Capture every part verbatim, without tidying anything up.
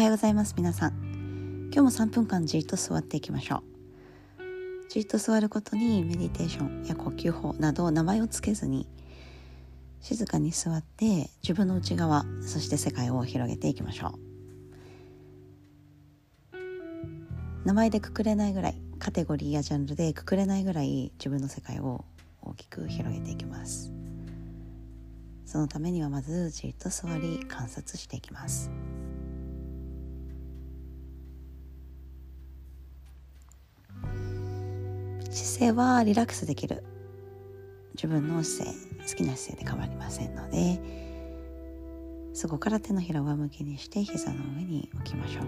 おはようございます。皆さん、今日もさんぷんかんじっと座っていきましょう。じっと座ることにメディテーションや呼吸法など名前をつけずに、静かに座って自分の内側、そして世界を広げていきましょう。名前でくくれないぐらい、カテゴリーやジャンルでくくれないぐらい自分の世界を大きく広げていきます。そのためにはまずじっと座り、観察していきます。姿勢はリラックスできる、自分の姿勢、好きな姿勢で変わりませんので、そこから手のひらを上向きにして膝の上に置きましょう。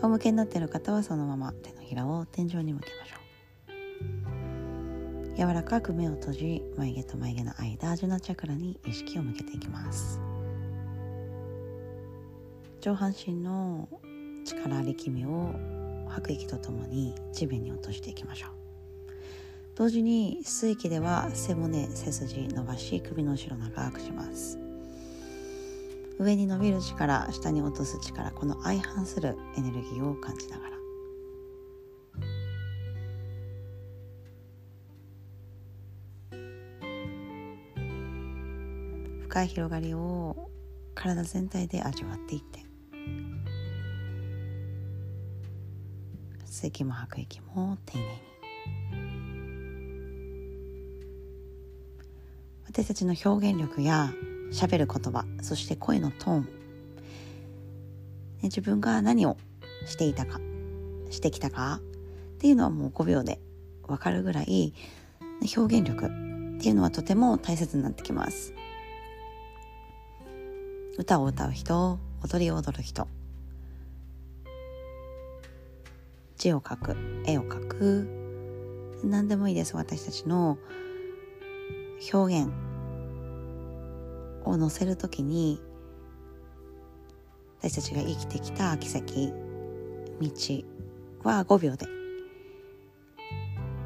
仰向けになっている方はそのまま手のひらを天井に向けましょう。柔らかく目を閉じ、眉毛と眉毛の間、アジュナチャクラに意識を向けていきます。上半身の力、力みを吐く息とともに地面に落としていきましょう。同時に吸う息では背骨、背筋伸ばし、首の後ろ長くします。上に伸びる力、下に落とす力、この相反するエネルギーを感じながら、深い広がりを体全体で味わっていって、吸う息も吐く息も丁寧に。私たちの表現力や喋る言葉、そして声のトーン、ね、自分が何をしていたか、してきたかっていうのはもうごびょうで分かるぐらい、表現力っていうのはとても大切になってきます。歌を歌う人、踊りを踊る人、字を書く、絵を書く、何でもいいです。私たちの表現を載せるときに、私たちが生きてきた奇跡、道はごびょうで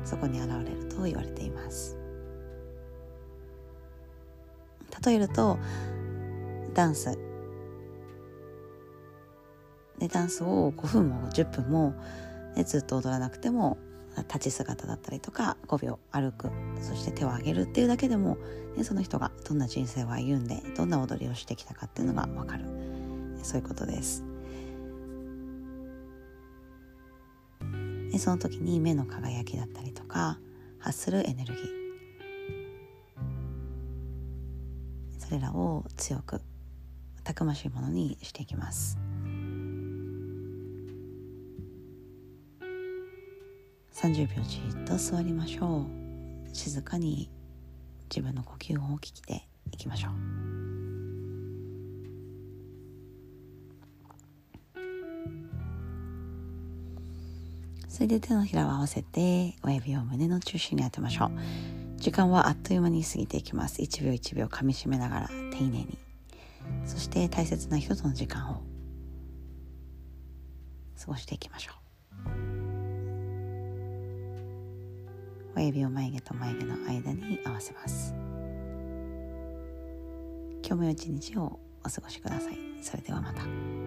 そこに現れると言われています。例えるとダンスで、ダンスをごふんもじゅっぷんも、ね、ずっと踊らなくても、立ち姿だったりとか、ごびょう歩く、そして手を挙げるっていうだけでも、ね、その人がどんな人生を歩んで、どんな踊りをしてきたかっていうのが分かる、そういうことです。でその時に目の輝きだったりとか、発するエネルギー、それらを強く、たくましいものにしていきます。さんじゅうびょうじっと座りましょう。静かに自分の呼吸音を聞いていきましょう。それで手のひらを合わせて、親指を胸の中心に当てましょう。時間はあっという間に過ぎていきます。いちびょういちびょう噛み締めながら丁寧に、そして大切な人との時間を過ごしていきましょう。親指を眉毛と眉毛の間に合わせます。今日も良い一日をお過ごしください。それではまた。